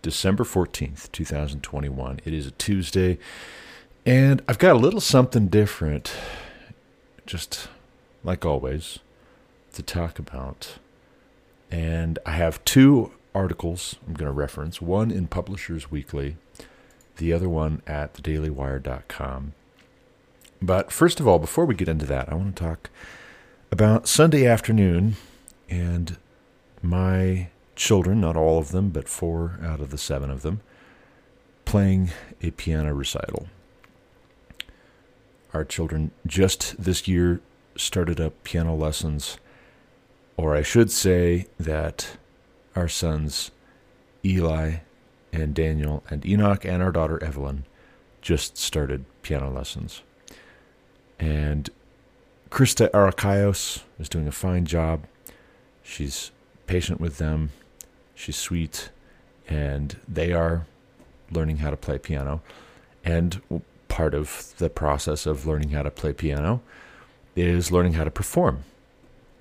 December 14th, 2021. It is a Tuesday, and I've got a little something different, just like always, to talk about. And I have two articles I'm going to reference, one in Publishers Weekly, the other one at TheDailyWire.com. But first of all, before we get into that, I want to talk about Sunday afternoon and my children, not all of them, but 4 out of the 7 of them, playing a piano recital. Our children just this year started up piano lessons, or I should say that our sons Eli and Daniel and Enoch and our daughter Evelyn just started piano lessons. And Krista Arakayos is doing a fine job. She's patient with them. She's sweet. And they are learning how to play piano. And part of the process of learning how to play piano is learning how to perform.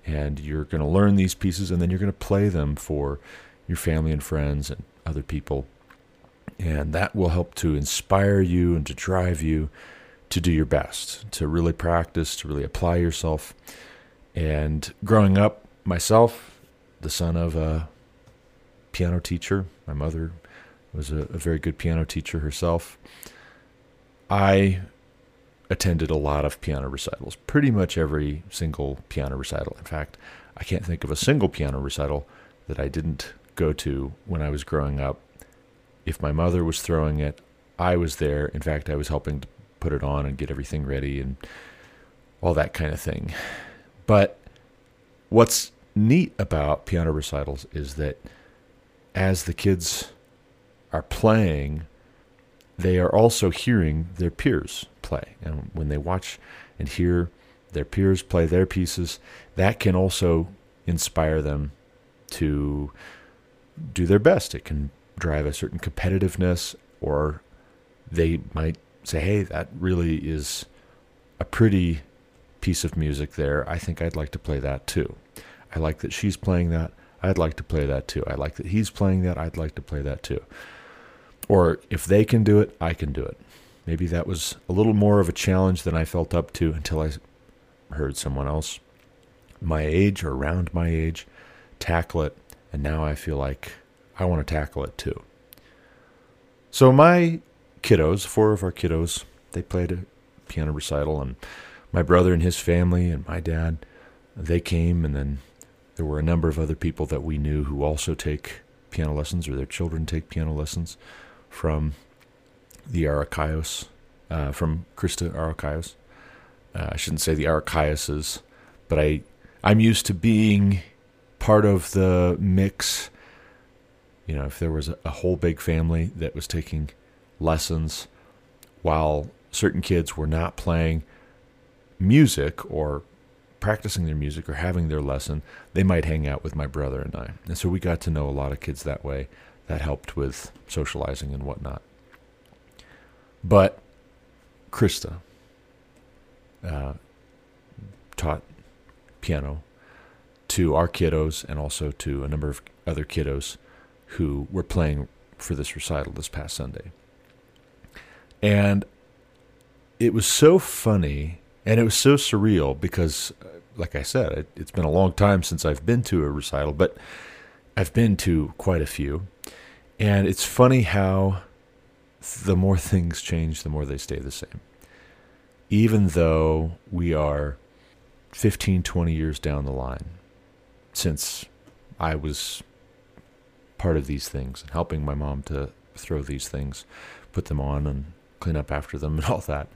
And you're going to learn these pieces, and then you're going to play them for your family and friends and other people. And that will help to inspire you and to drive you to do your best, to really practice, to really apply yourself. And growing up myself, the son of a piano teacher, my mother was a very good piano teacher herself, I attended a lot of piano recitals, pretty much every single piano recital. In fact, I can't think of a single piano recital that I didn't go to when I was growing up. If my mother was throwing it, I was there. In fact, I was helping to put it on and get everything ready and all that kind of thing. But what's neat about piano recitals is that as the kids are playing, they are also hearing their peers play. And when they watch and hear their peers play their pieces, that can also inspire them to do their best. It can drive a certain competitiveness, or they might say, hey, that really is a pretty piece of music there. I think I'd like to play that too. I like that she's playing that. I'd like to play that too. I like that he's playing that. I'd like to play that too. Or if they can do it, I can do it. Maybe that was a little more of a challenge than I felt up to until I heard someone else my age or around my age tackle it. And now I feel like I want to tackle it too. So my kiddos, 4 of our kiddos, they played a piano recital, and my brother and his family and my dad, they came, and then there were a number of other people that we knew who also take piano lessons, or their children take piano lessons from the Arakayos, from Krista Arakayos. I shouldn't say the Arakayoses, but I'm used to being part of the mix. You know, if there was a whole big family that was taking lessons while certain kids were not playing music or practicing their music or having their lesson, they might hang out with my brother and I. And so we got to know a lot of kids that way. That helped with socializing and whatnot. But Krista taught piano to our kiddos and also to a number of other kiddos who were playing for this recital this past Sunday. And it was so funny, and it was so surreal because, like I said, it's been a long time since I've been to a recital, but I've been to quite a few. And it's funny how the more things change, the more they stay the same. Even though we are 15, 20 years down the line since I was part of these things and helping my mom to throw these things, put them on and clean up after them and all that.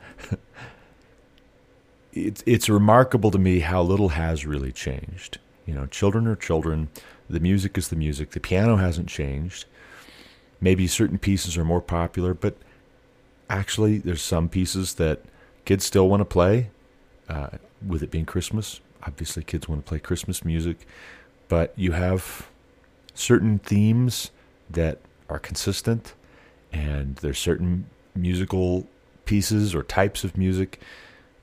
It's remarkable to me how little has really changed. You know, children are children. The music is the music. The piano hasn't changed. Maybe certain pieces are more popular, but actually there's some pieces that kids still want to play. With it being Christmas, obviously kids want to play Christmas music, but you have certain themes that are consistent, and there's certain musical pieces or types of music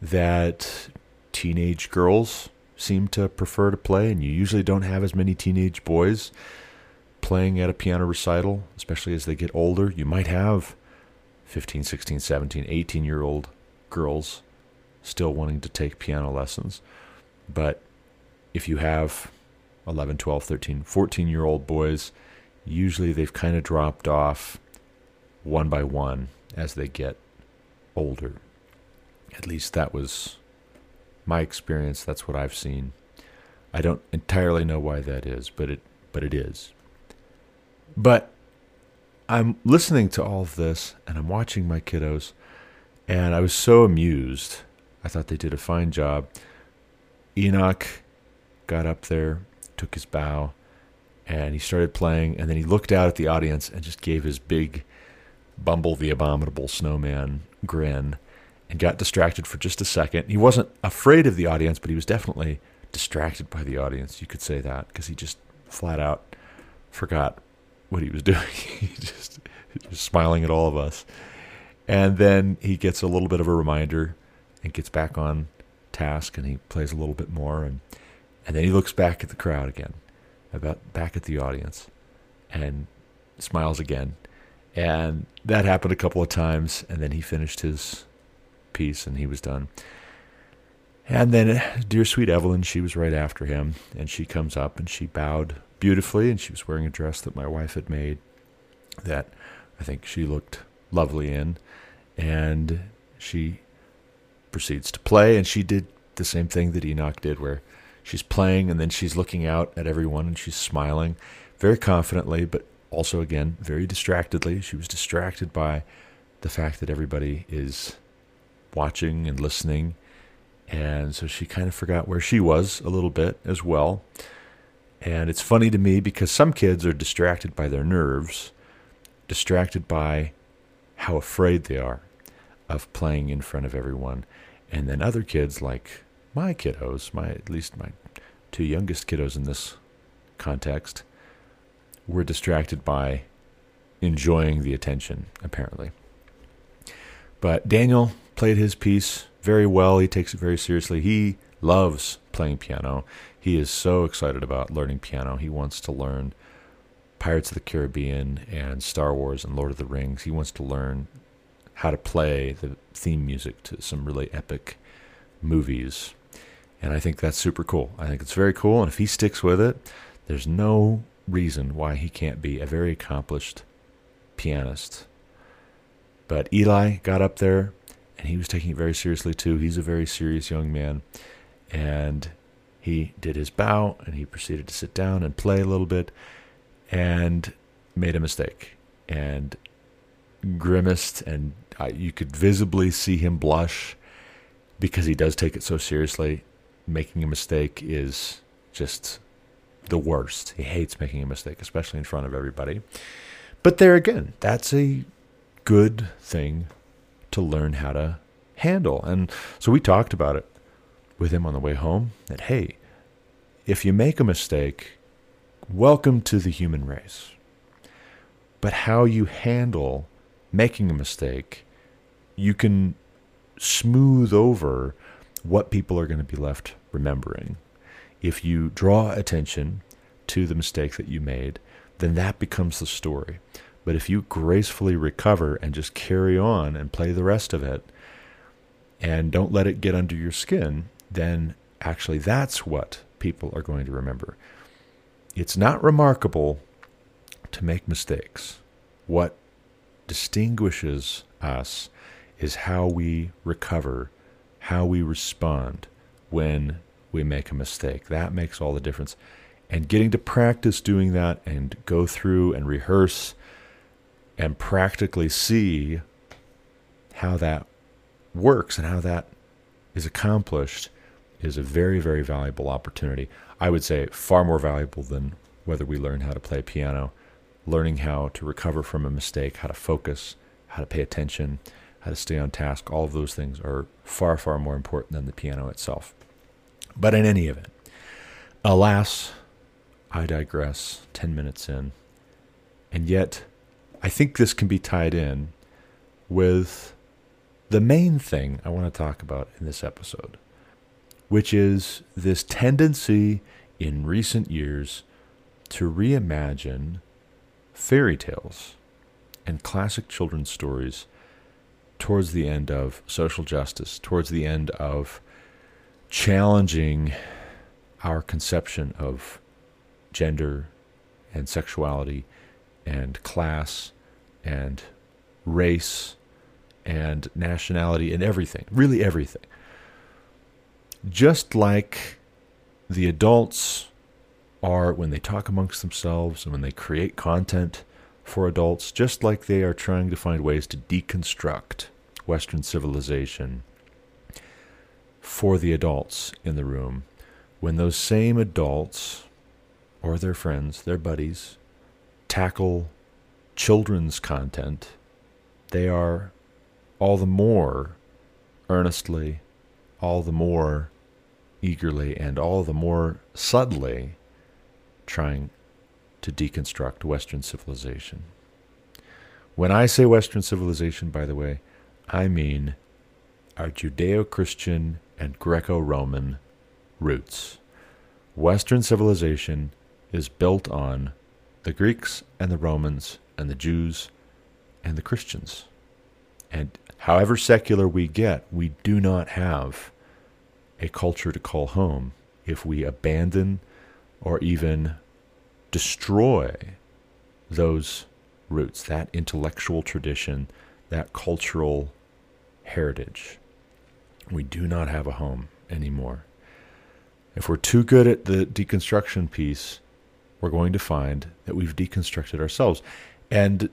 that teenage girls seem to prefer to play, and you usually don't have as many teenage boys playing at a piano recital, especially as they get older. You might have 15, 16, 17, 18-year-old girls still wanting to take piano lessons. But if you have 11, 12, 13, 14-year-old boys, usually they've kind of dropped off one by one as they get older. At least that was my experience. That's what I've seen. I don't entirely know why that is, but it is. But I'm listening to all of this, and I'm watching my kiddos, and I was so amused. I thought they did a fine job. Enoch got up there, took his bow, and he started playing, and then he looked out at the audience and just gave his big Bumble the Abominable Snowman grin and got distracted for just a second. He wasn't afraid of the audience, but he was definitely distracted by the audience. You could say that, because he just flat out forgot what he was doing. He was smiling at all of us. And then he gets a little bit of a reminder and gets back on task, and he plays a little bit more. And then he looks back at the crowd again, back at the audience, and smiles again. And that happened a couple of times, and then he finished his piece, and he was done. And then dear sweet Evelyn, she was right after him, and she comes up, and she bowed beautifully, and she was wearing a dress that my wife had made that I think she looked lovely in, and she proceeds to play, and she did the same thing that Enoch did, where she's playing, and then she's looking out at everyone, and she's smiling very confidently, but also, again, very distractedly. She was distracted by the fact that everybody is watching and listening, and so she kind of forgot where she was a little bit as well. And it's funny to me, because some kids are distracted by their nerves, distracted by how afraid they are of playing in front of everyone. And then other kids, like my kiddos, at least my two youngest kiddos in this context, were distracted by enjoying the attention, apparently. But Daniel played his piece very well. He takes it very seriously. He loves playing piano. He is so excited about learning piano. He wants to learn Pirates of the Caribbean and Star Wars and Lord of the Rings. He wants to learn how to play the theme music to some really epic movies. And I think that's super cool. I think it's very cool. And if he sticks with it, there's no reason why he can't be a very accomplished pianist. But Eli got up there, and he was taking it very seriously too. He's a very serious young man, and he did his bow, and he proceeded to sit down and play a little bit, and made a mistake and grimaced, and you could visibly see him blush, because he does take it so seriously. Making a mistake is just the worst. He hates making a mistake, especially in front of everybody. But there again, that's a good thing to learn how to handle. And so we talked about it with him on the way home, that, hey, if you make a mistake, welcome to the human race. But how you handle making a mistake, you can smooth over what people are going to be left remembering. If you draw attention to the mistake that you made, then that becomes the story. But if you gracefully recover and just carry on and play the rest of it and don't let it get under your skin, then actually that's what people are going to remember. It's not remarkable to make mistakes. What distinguishes us is how we recover, how we respond when we make a mistake. That makes all the difference. And getting to practice doing that and go through and rehearse and practically see how that works and how that is accomplished is a very, very valuable opportunity. I would say far more valuable than whether we learn how to play piano learning how to recover from a mistake, how to focus, how to pay attention, how to stay on task, all of those things are far, far more important than the piano itself. But in any event, alas, I digress 10 minutes in. And yet, I think this can be tied in with the main thing I want to talk about in this episode, which is this tendency in recent years to reimagine fairy tales and classic children's stories towards the end of social justice, towards the end of challenging our conception of gender and sexuality and class and race and nationality and everything, really everything. Just like the adults are when they talk amongst themselves and when they create content for adults, just like they are trying to find ways to deconstruct Western civilization for the adults in the room, when those same adults or their friends, their buddies, tackle children's content, they are all the more earnestly, all the more eagerly, and all the more subtly trying to deconstruct Western civilization. When I say Western civilization, by the way, I mean our Judeo-Christian and Greco-Roman roots. Western civilization is built on the Greeks and the Romans and the Jews and the Christians. And however secular we get, we do not have a culture to call home if we abandon or even destroy those roots, that intellectual tradition, that cultural heritage. We do not have a home anymore. If we're too good at the deconstruction piece, we're going to find that we've deconstructed ourselves. And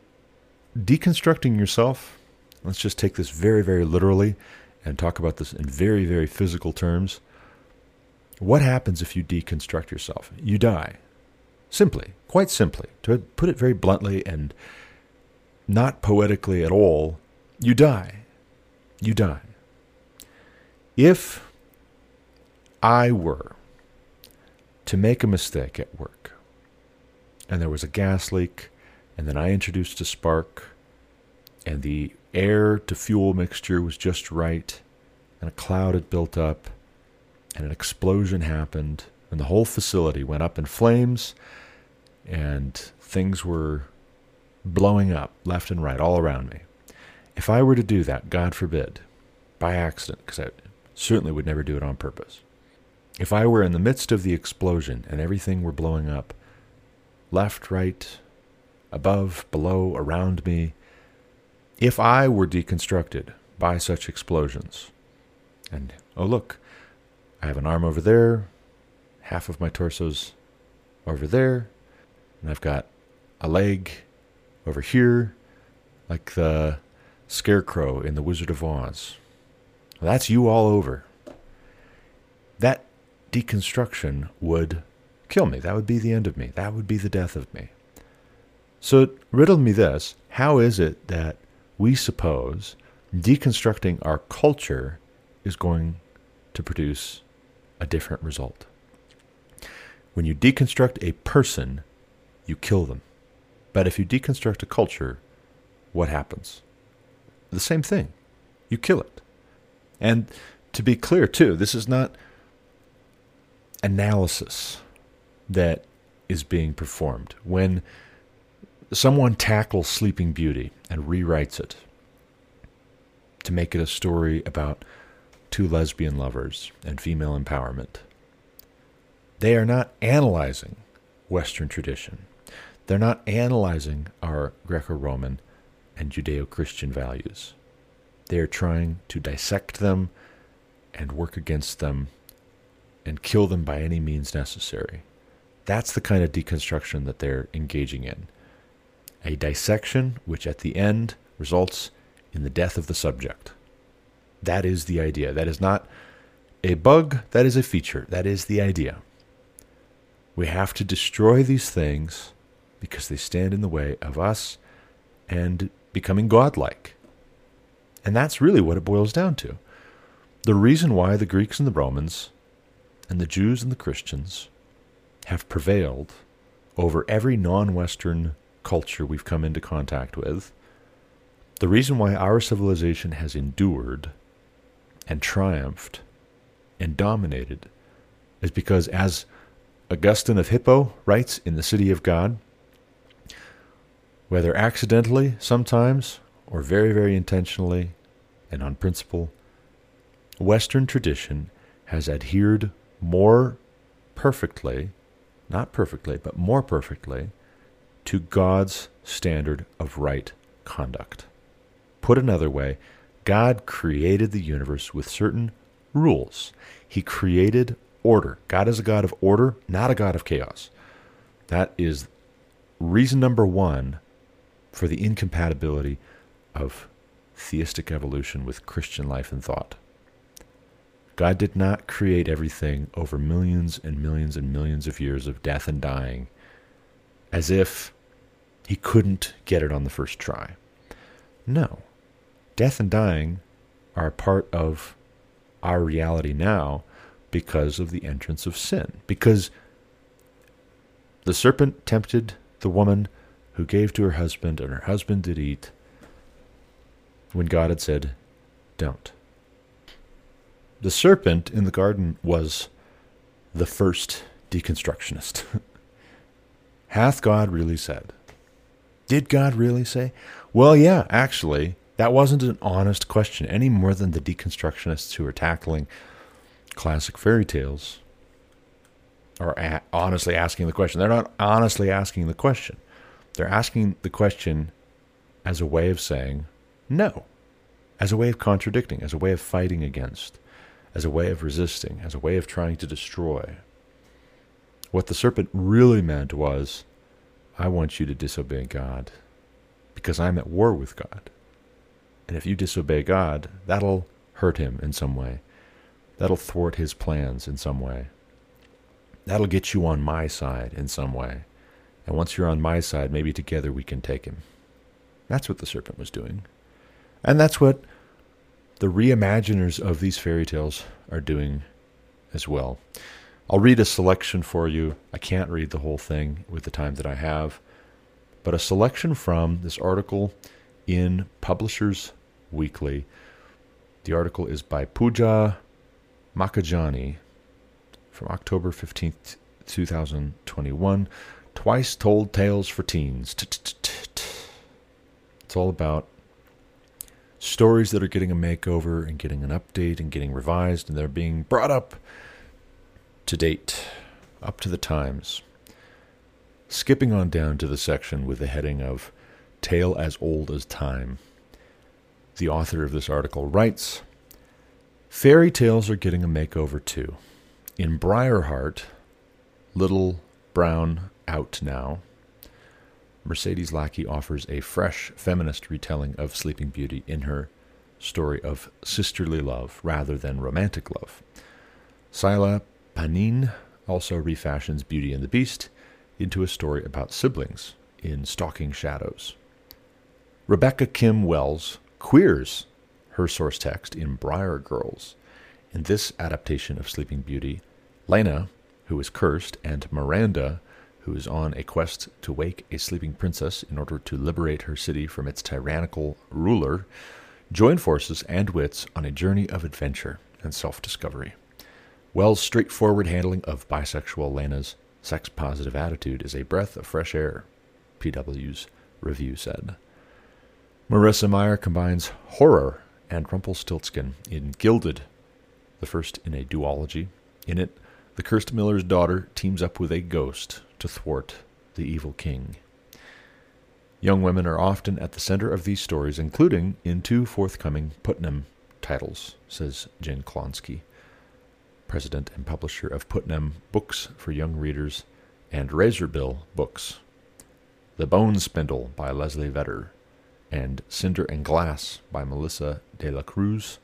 deconstructing yourself, let's just take this very, very literally and talk about this in very, very physical terms. What happens if you deconstruct yourself? You die. Simply, quite simply, to put it very bluntly and not poetically at all, you die. You die. If I were to make a mistake at work, and there was a gas leak, and then I introduced a spark, and the air to fuel mixture was just right, and a cloud had built up, and an explosion happened, and the whole facility went up in flames, and things were blowing up left and right all around me. If I were to do that, God forbid, by accident, because I certainly would never do it on purpose, if I were in the midst of the explosion and everything were blowing up, left, right, above, below, around me, if I were deconstructed by such explosions, and, oh look, I have an arm over there, half of my torso's over there, and I've got a leg over here, like the Scarecrow in The Wizard of Oz. Well, that's you all over. That deconstruction would kill me. That would be the end of me. That would be the death of me. So riddle me this, how is it that we suppose deconstructing our culture is going to produce a different result? When you deconstruct a person, you kill them. But if you deconstruct a culture, what happens? The same thing. You kill it. And to be clear, too, this is not analysis that is being performed. When someone tackles Sleeping Beauty and rewrites it to make it a story about two lesbian lovers and female empowerment, they are not analyzing Western tradition. They're not analyzing our Greco-Roman and Judeo-Christian values. They are trying to dissect them and work against them and kill them by any means necessary. That's the kind of deconstruction that they're engaging in. A dissection which at the end results in the death of the subject. That is the idea. That is not a bug. That is a feature. That is the idea. We have to destroy these things because they stand in the way of us and becoming godlike. And that's really what it boils down to. The reason why the Greeks and the Romans and the Jews and the Christians have prevailed over every non-Western culture we've come into contact with, the reason why our civilization has endured and triumphed and dominated is because, as Augustine of Hippo writes in The City of God, whether accidentally sometimes or very, very intentionally and on principle, Western tradition has adhered more perfectly, not perfectly, but more perfectly, to God's standard of right conduct. Put another way, God created the universe with certain rules. He created order. God is a God of order, not a God of chaos. That is reason number one for the incompatibility of theistic evolution with Christian life and thought. God did not create everything over millions and millions and millions of years of death and dying as if he couldn't get it on the first try. No. Death and dying are a part of our reality now because of the entrance of sin. Because the serpent tempted the woman who gave to her husband, and her husband did eat when God had said, don't. The serpent in the garden was the first deconstructionist. Hath God really said? Did God really say? Well, yeah, actually, that wasn't an honest question any more than the deconstructionists who are tackling classic fairy tales are honestly asking the question. They're not honestly asking the question. They're asking the question as a way of saying no, as a way of contradicting, as a way of fighting against, as a way of resisting, as a way of trying to destroy. What the serpent really meant was, I want you to disobey God because I'm at war with God. And if you disobey God, that'll hurt him in some way. That'll thwart his plans in some way. That'll get you on my side in some way. And once you're on my side, maybe together we can take him. That's what the serpent was doing. And that's what the reimaginers of these fairy tales are doing as well. I'll read a selection for you. I can't read the whole thing with the time that I have. But a selection from this article in Publishers Weekly. The article is by Poojaa Makhijani from October 15th, 2021. Twice Told Tales for Teens. It's all about stories that are getting a makeover and getting an update and getting revised, and they're being brought up to date, up to the times. Skipping on down to the section with the heading of Tale as Old as Time. The author of this article writes, fairy tales are getting a makeover too. In Briarheart, Little Brown out now, Mercedes Lackey offers a fresh feminist retelling of Sleeping Beauty in her story of sisterly love rather than romantic love. Sila Panin also refashions Beauty and the Beast into a story about siblings in Stalking Shadows. Rebecca Kim Wells queers her source text in Briar Girls. In this adaptation of Sleeping Beauty, Lena, who is cursed, and Miranda, who is on a quest to wake a sleeping princess in order to liberate her city from its tyrannical ruler, join forces and wits on a journey of adventure and self-discovery. Wells' straightforward handling of bisexual Lena's sex-positive attitude is a breath of fresh air, PW's review said. Marissa Meyer combines horror and Rumpelstiltskin in Gilded, the first in a duology. In it, the cursed miller's daughter teams up with a ghost to thwart the evil king. Young women are often at the center of these stories, including in two forthcoming Putnam titles, says Jen Klonsky, president and publisher of Putnam Books for Young Readers and Razorbill Books. The Bone Spindle by Leslie Vetter and Cinder and Glass by Melissa de la Cruz.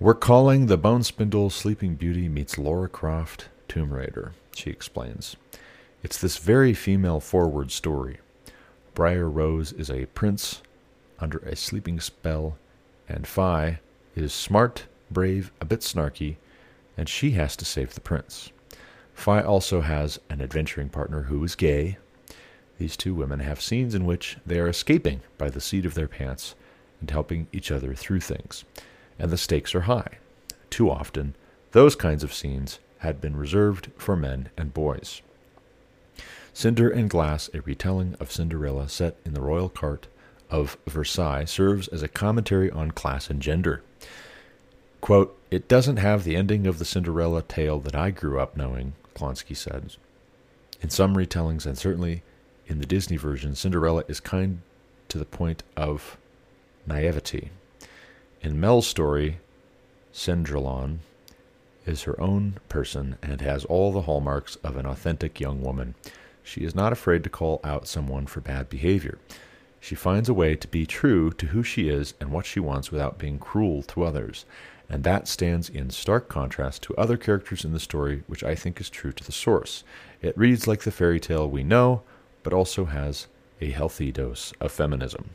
We're calling The Bone Spindle Sleeping Beauty meets Lara Croft Tomb Raider, she explains. It's this very female-forward story. Briar Rose is a prince under a sleeping spell, and Fi is smart, brave, a bit snarky, and she has to save the prince. Fi also has an adventuring partner who is gay. These two women have scenes in which they are escaping by the seat of their pants and helping each other through things. And the stakes are high. Too often, those kinds of scenes had been reserved for men and boys. Cinder and Glass, a retelling of Cinderella set in the royal court of Versailles, serves as a commentary on class and gender. Quote, "It doesn't have the ending of the Cinderella tale that I grew up knowing," Klonsky said. In some retellings, and certainly in the Disney version, Cinderella is kind to the point of naivety. In Mel's story, Cendrillon is her own person and has all the hallmarks of an authentic young woman. She is not afraid to call out someone for bad behavior. She finds a way to be true to who she is and what she wants without being cruel to others. And that stands in stark contrast to other characters in the story, which I think is true to the source. It reads like the fairy tale we know, but also has a healthy dose of feminism.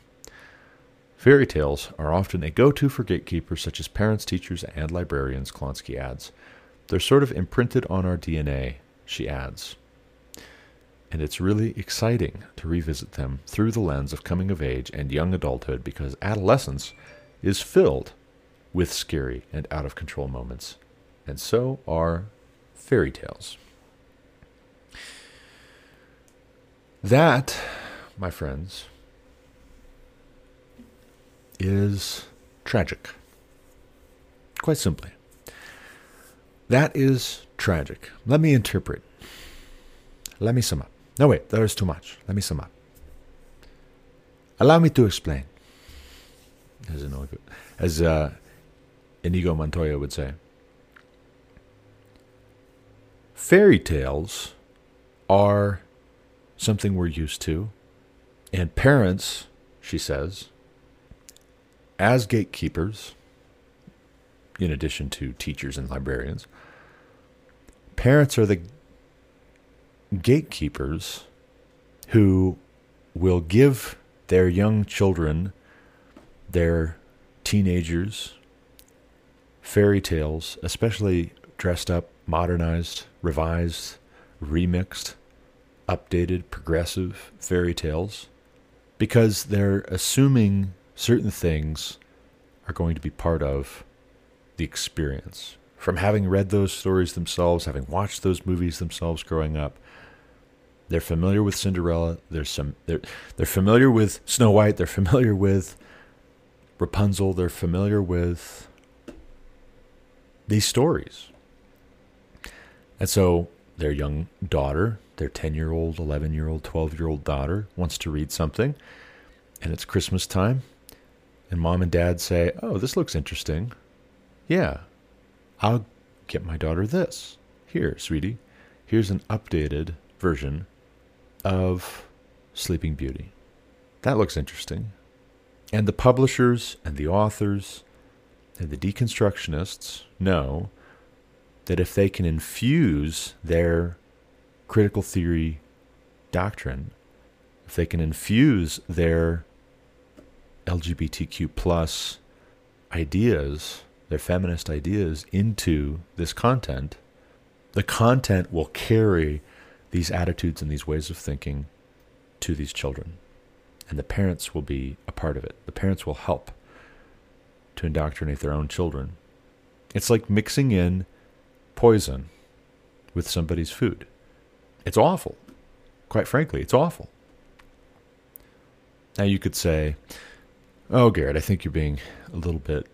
Fairy tales are often a go-to for gatekeepers such as parents, teachers, and librarians, Klonsky adds. They're sort of imprinted on our DNA, she adds. And it's really exciting to revisit them through the lens of coming of age and young adulthood, because adolescence is filled with scary and out-of-control moments, and so are fairy tales. That, my friends, is tragic. Quite simply. That is tragic. Let me interpret. Let me sum up. No, wait, there is too much. Let me sum up. Allow me to explain, as Inigo Montoya would say. Fairy tales are something we're used to, and parents, she says, as gatekeepers, in addition to teachers and librarians, parents are the gatekeepers who will give their young children, their teenagers, fairy tales, especially dressed up, modernized, revised, remixed, updated, progressive fairy tales, because they're assuming certain things are going to be part of the experience. From having read those stories themselves, having watched those movies themselves growing up, they're familiar with Cinderella, they're familiar with Snow White, they're familiar with Rapunzel, they're familiar with these stories. And so their young daughter, their 10-year-old, 11-year-old, 12-year-old daughter wants to read something, and it's Christmas time. And mom and dad say, "Oh, this looks interesting. Yeah, I'll get my daughter this. Here, sweetie, here's an updated version of Sleeping Beauty. That looks interesting." And the publishers and the authors and the deconstructionists know that if they can infuse their critical theory doctrine, if they can infuse their LGBTQ plus ideas, their feminist ideas, into this content, the content will carry these attitudes and these ways of thinking to these children. And the parents will be a part of it. The parents will help to indoctrinate their own children. It's like mixing in poison with somebody's food. It's awful. Quite frankly, it's awful. Now you could say, "Oh, Garrett, I think you're being a little bit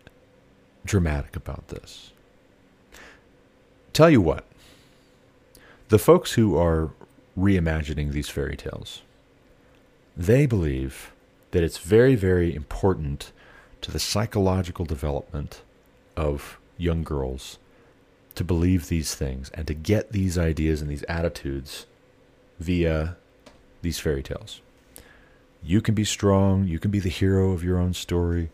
dramatic about this." Tell you what, the folks who are reimagining these fairy tales, they believe that it's very, very important to the psychological development of young girls to believe these things and to get these ideas and these attitudes via these fairy tales. You can be strong. You can be the hero of your own story.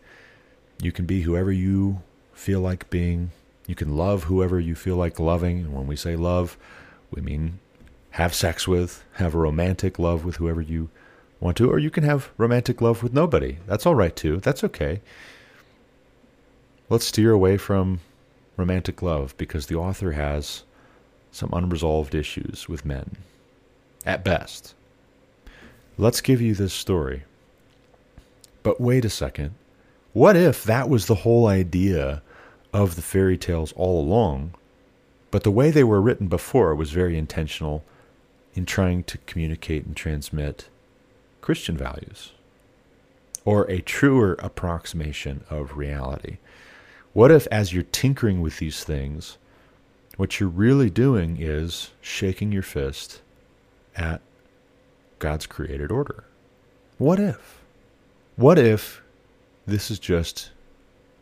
You can be whoever you feel like being. You can love whoever you feel like loving. And when we say love, we mean have sex with, have a romantic love with whoever you want to, or you can have romantic love with nobody. That's all right too. That's okay. Let's steer away from romantic love because the author has some unresolved issues with men, at best. Let's give you this story. But wait a second. What if that was the whole idea of the fairy tales all along, but the way they were written before was very intentional in trying to communicate and transmit Christian values or a truer approximation of reality? What if, as you're tinkering with these things, what you're really doing is shaking your fist at God's created order? What if? What if this is just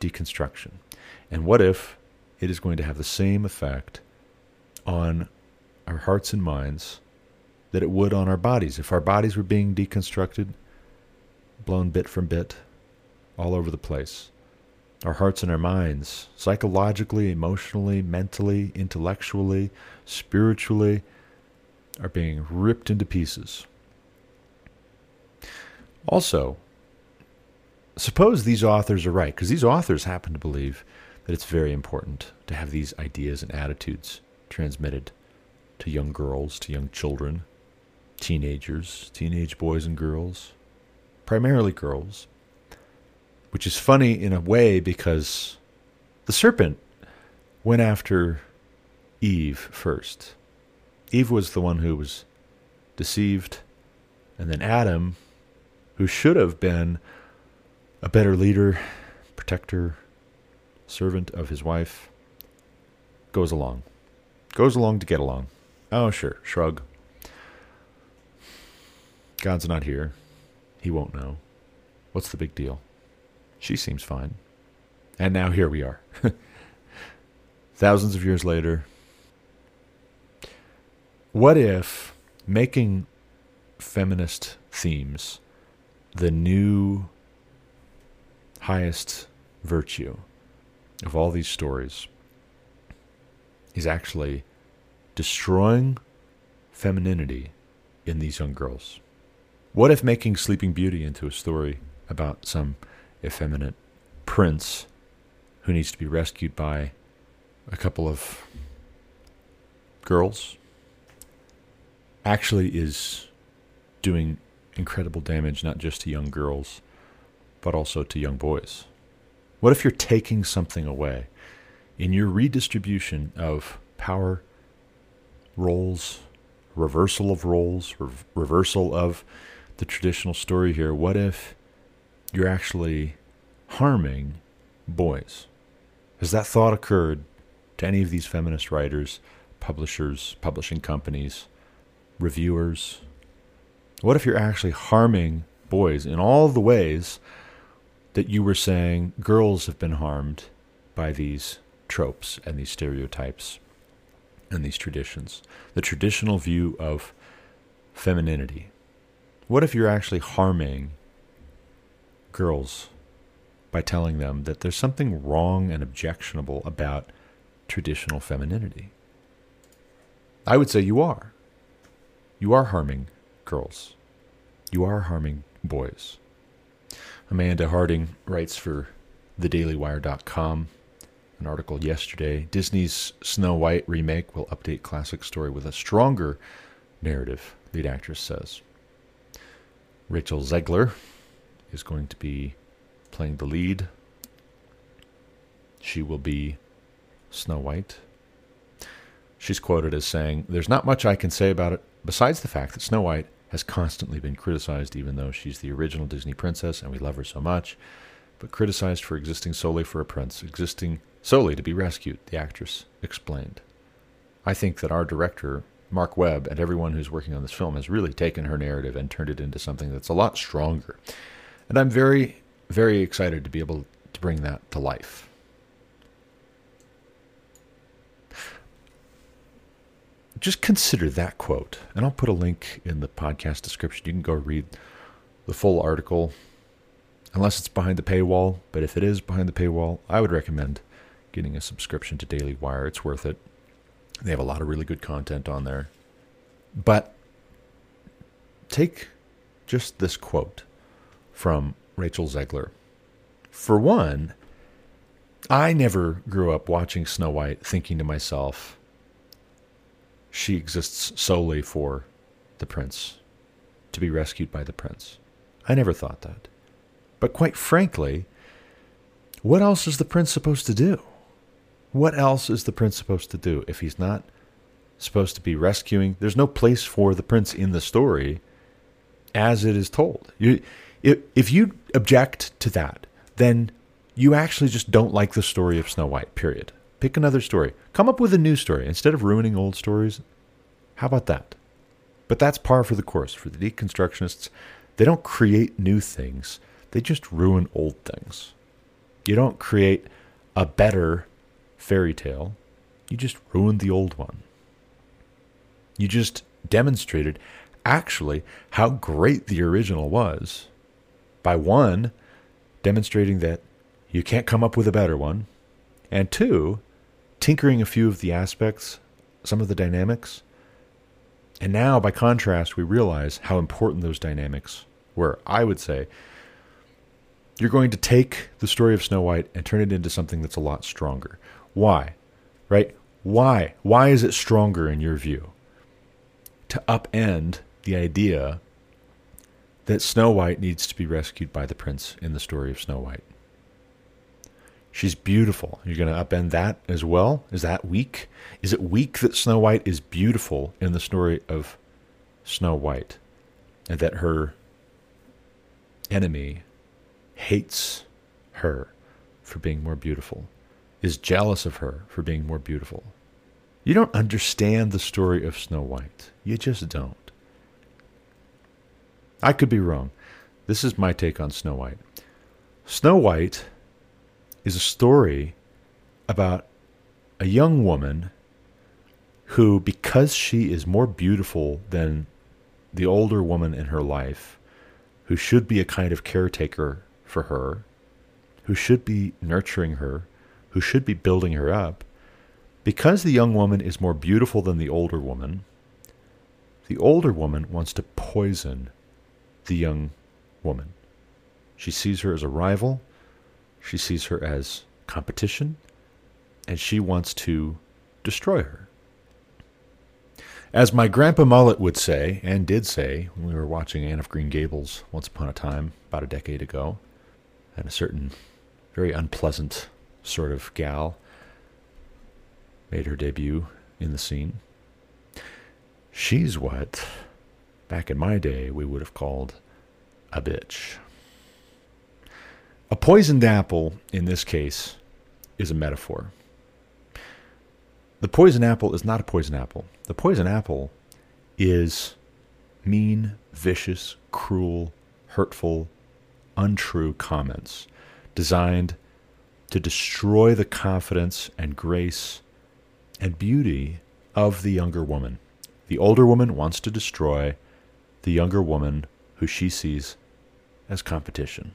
deconstruction? And what if it is going to have the same effect on our hearts and minds that it would on our bodies? If our bodies were being deconstructed, blown bit from bit, all over the place, our hearts and our minds, psychologically, emotionally, mentally, intellectually, spiritually, are being ripped into pieces. Also, suppose these authors are right, because these authors happen to believe that it's very important to have these ideas and attitudes transmitted to young girls, to young children, teenagers, teenage boys and girls, primarily girls. Which is funny in a way because the serpent went after Eve first. Eve was the one who was deceived, and then Adam, who should have been a better leader, protector, servant of his wife, goes along. Goes along to get along. Oh, sure, shrug. God's not here. He won't know. What's the big deal? She seems fine. And now here we are. Thousands of years later. What if making feminist themes the new highest virtue of all these stories is actually destroying femininity in these young girls? What if making Sleeping Beauty into a story about some effeminate prince who needs to be rescued by a couple of girls actually is doing incredible damage not just to young girls but also to young boys? What if you're taking something away in your redistribution of power, roles, reversal of roles, reversal of the traditional story here? What if you're actually harming boys? Has that thought occurred to any of these feminist writers, publishers, publishing companies, reviewers? What if you're actually harming boys in all the ways that you were saying girls have been harmed by these tropes and these stereotypes and these traditions, the traditional view of femininity? What if you're actually harming girls by telling them that there's something wrong and objectionable about traditional femininity? I would say you are. You are harming girls. You are harming boys. Amanda Harding writes for TheDailyWire.com an article yesterday. Disney's Snow White remake will update classic story with a stronger narrative, lead actress says. Rachel Zegler is going to be playing the lead. She will be Snow White. She's quoted as saying, "There's not much I can say about it besides the fact that Snow White has constantly been criticized, even though she's the original Disney princess and we love her so much, but criticized for existing solely for a prince, existing solely to be rescued," the actress explained. "I think that our director, Mark Webb, and everyone who's working on this film has really taken her narrative and turned it into something that's a lot stronger. And I'm very, very excited to be able to bring that to life." Just consider that quote, and I'll put a link in the podcast description. You can go read the full article, unless it's behind the paywall. But if it is behind the paywall, I would recommend getting a subscription to Daily Wire. It's worth it. They have a lot of really good content on there. But take just this quote from Rachel Zegler. For one, I never grew up watching Snow White thinking to myself, she exists solely for the prince, to be rescued by the prince. I never thought that. But quite frankly, what else is the prince supposed to do? What else is the prince supposed to do if he's not supposed to be rescuing? There's no place for the prince in the story as it is told. If you object to that, then you actually just don't like the story of Snow White, period. Pick another story. Come up with a new story. Instead of ruining old stories, how about that? But that's par for the course. For the deconstructionists, they don't create new things. They just ruin old things. You don't create a better fairy tale. You just ruined the old one. You just demonstrated actually how great the original was by one, demonstrating that you can't come up with a better one, and two, tinkering a few of the aspects, some of the dynamics. And now, by contrast, we realize how important those dynamics were. I would say you're going to take the story of Snow White and turn it into something that's a lot stronger. Why? Right? Why? Why is it stronger in your view? To upend the idea that Snow White needs to be rescued by the prince in the story of Snow White. She's beautiful. You're going to upend that as well? Is that weak? Is it weak that Snow White is beautiful in the story of Snow White and that her enemy hates her for being more beautiful, is jealous of her for being more beautiful? You don't understand the story of Snow White. You just don't. I could be wrong. This is my take on Snow White. Snow White is a story about a young woman who, because she is more beautiful than the older woman in her life, who should be a kind of caretaker for her, who should be nurturing her, who should be building her up, because the young woman is more beautiful than the older woman wants to poison the young woman. She sees her as a rival. She sees her as competition, and she wants to destroy her. As my grandpa Mullet would say, and did say, when we were watching Anne of Green Gables once upon a time, about a decade ago, and a certain very unpleasant sort of gal made her debut in the scene. She's what, back in my day, we would have called a bitch. A poisoned apple, in this case, is a metaphor. The poison apple is not a poison apple. The poison apple is mean, vicious, cruel, hurtful, untrue comments designed to destroy the confidence and grace and beauty of the younger woman. The older woman wants to destroy the younger woman who she sees as competition.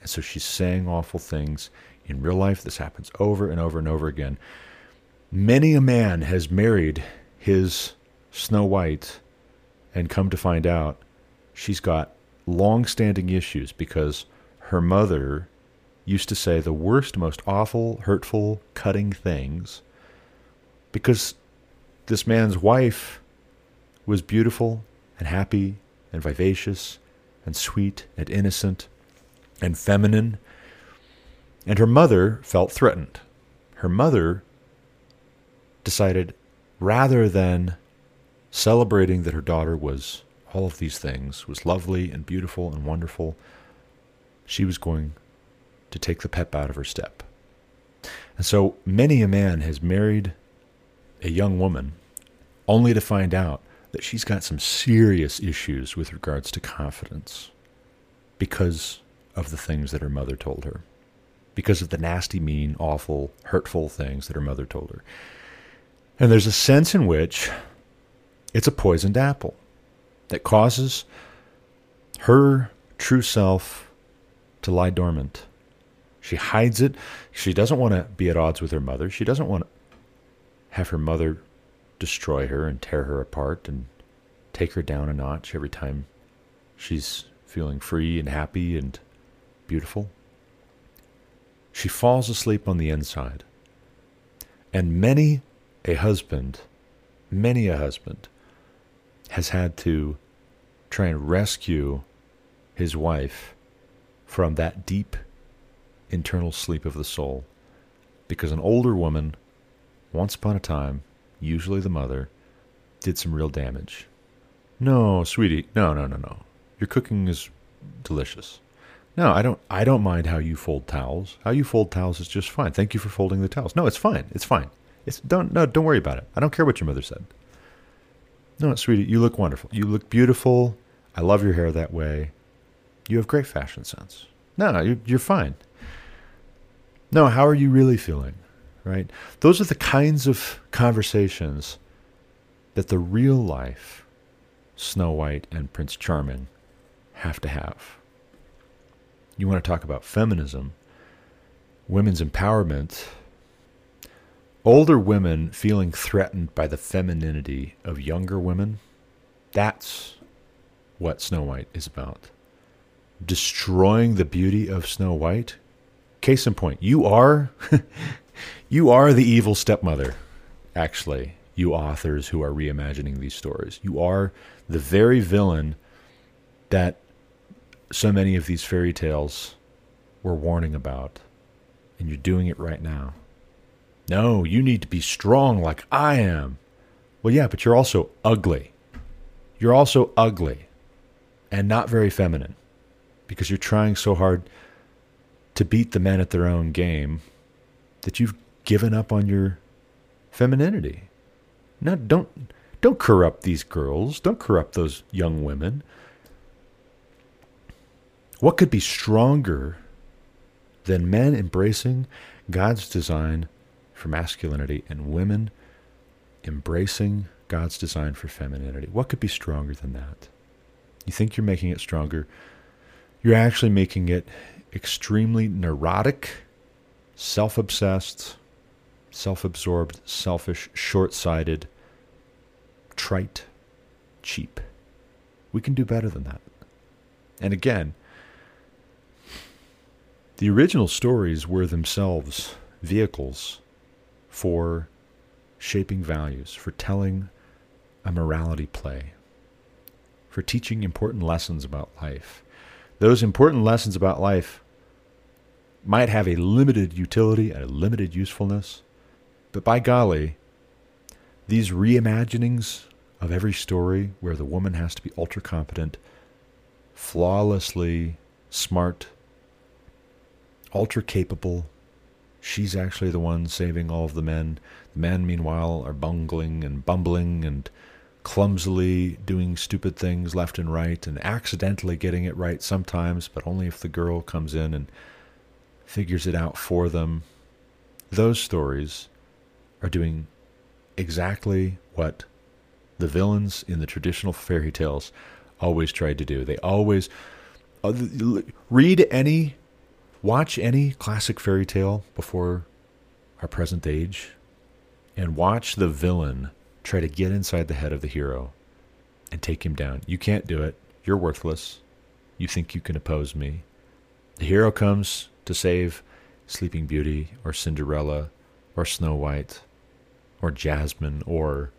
And so she's saying awful things. In real life, this happens over and over and over again. Many a man has married his Snow White and come to find out she's got long-standing issues because her mother used to say the worst, most awful, hurtful, cutting things because this man's wife was beautiful and happy and vivacious and sweet and innocent and feminine, and her mother felt threatened. Her mother decided, rather than celebrating that her daughter was all of these things, was lovely and beautiful and wonderful, she was going to take the pep out of her step. And so many a man has married a young woman only to find out that she's got some serious issues with regards to confidence because of the things that her mother told her, because of the nasty, mean, awful, hurtful things that her mother told her. And there's a sense in which it's a poisoned apple that causes her true self to lie dormant. She hides it. She doesn't want to be at odds with her mother. She doesn't want to have her mother destroy her and tear her apart and take her down a notch every time she's feeling free and happy and beautiful. She falls asleep on the inside. And many a husband has had to try and rescue his wife from that deep internal sleep of the soul. Because an older woman, once upon a time, usually the mother, did some real damage. No, sweetie, no. Your cooking is delicious. No, I don't mind how you fold towels. How you fold towels is just fine. Thank you for folding the towels. No, it's fine. Don't worry about it. I don't care what your mother said. No, sweetie, you look wonderful. You look beautiful. I love your hair that way. You have great fashion sense. No, you're fine. No, how are you really feeling? Right? Those are the kinds of conversations that the real life Snow White and Prince Charming have to have. You want to talk about feminism, women's empowerment, older women feeling threatened by the femininity of younger women. That's what Snow White is about. Destroying the beauty of Snow White. Case in point, you are the evil stepmother, actually, you authors who are reimagining these stories. You are the very villain that so many of these fairy tales were warning about, and you're doing it right now. No, you need to be strong like I am. Well, yeah, but you're also ugly. You're also ugly and not very feminine because you're trying so hard to beat the men at their own game that you've given up on your femininity. No, don't corrupt these girls. Don't corrupt those young women. What could be stronger than men embracing God's design for masculinity and women embracing God's design for femininity? What could be stronger than that? You think you're making it stronger. You're actually making it extremely neurotic, self-obsessed, self-absorbed, selfish, short-sighted, trite, cheap. We can do better than that. And again, the original stories were themselves vehicles for shaping values, for telling a morality play, for teaching important lessons about life. Those important lessons about life might have a limited utility and a limited usefulness, but by golly, these reimaginings of every story where the woman has to be ultra-competent, flawlessly smart, ultra-capable, she's actually the one saving all of the men. The men, meanwhile, are bungling and bumbling and clumsily doing stupid things left and right and accidentally getting it right sometimes, but only if the girl comes in and figures it out for them. Those stories are doing exactly what the villains in the traditional fairy tales always tried to do. They always... Watch any classic fairy tale before our present age and watch the villain try to get inside the head of the hero and take him down. You can't do it. You're worthless. You think you can oppose me. The hero comes to save Sleeping Beauty or Cinderella or Snow White or Jasmine or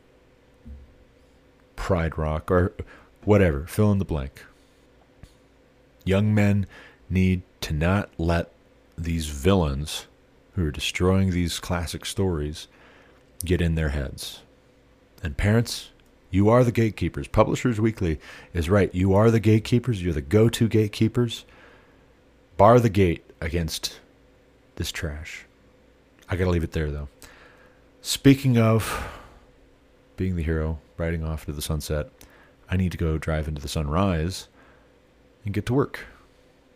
Pride Rock or whatever. Fill in the blank. Young men need to not let these villains who are destroying these classic stories get in their heads. And parents, you are the gatekeepers. Publishers Weekly is right. You are the gatekeepers. You're the go-to gatekeepers. Bar the gate against this trash. I got to leave it there, though. Speaking of being the hero, riding off to the sunset, I need to go drive into the sunrise and get to work.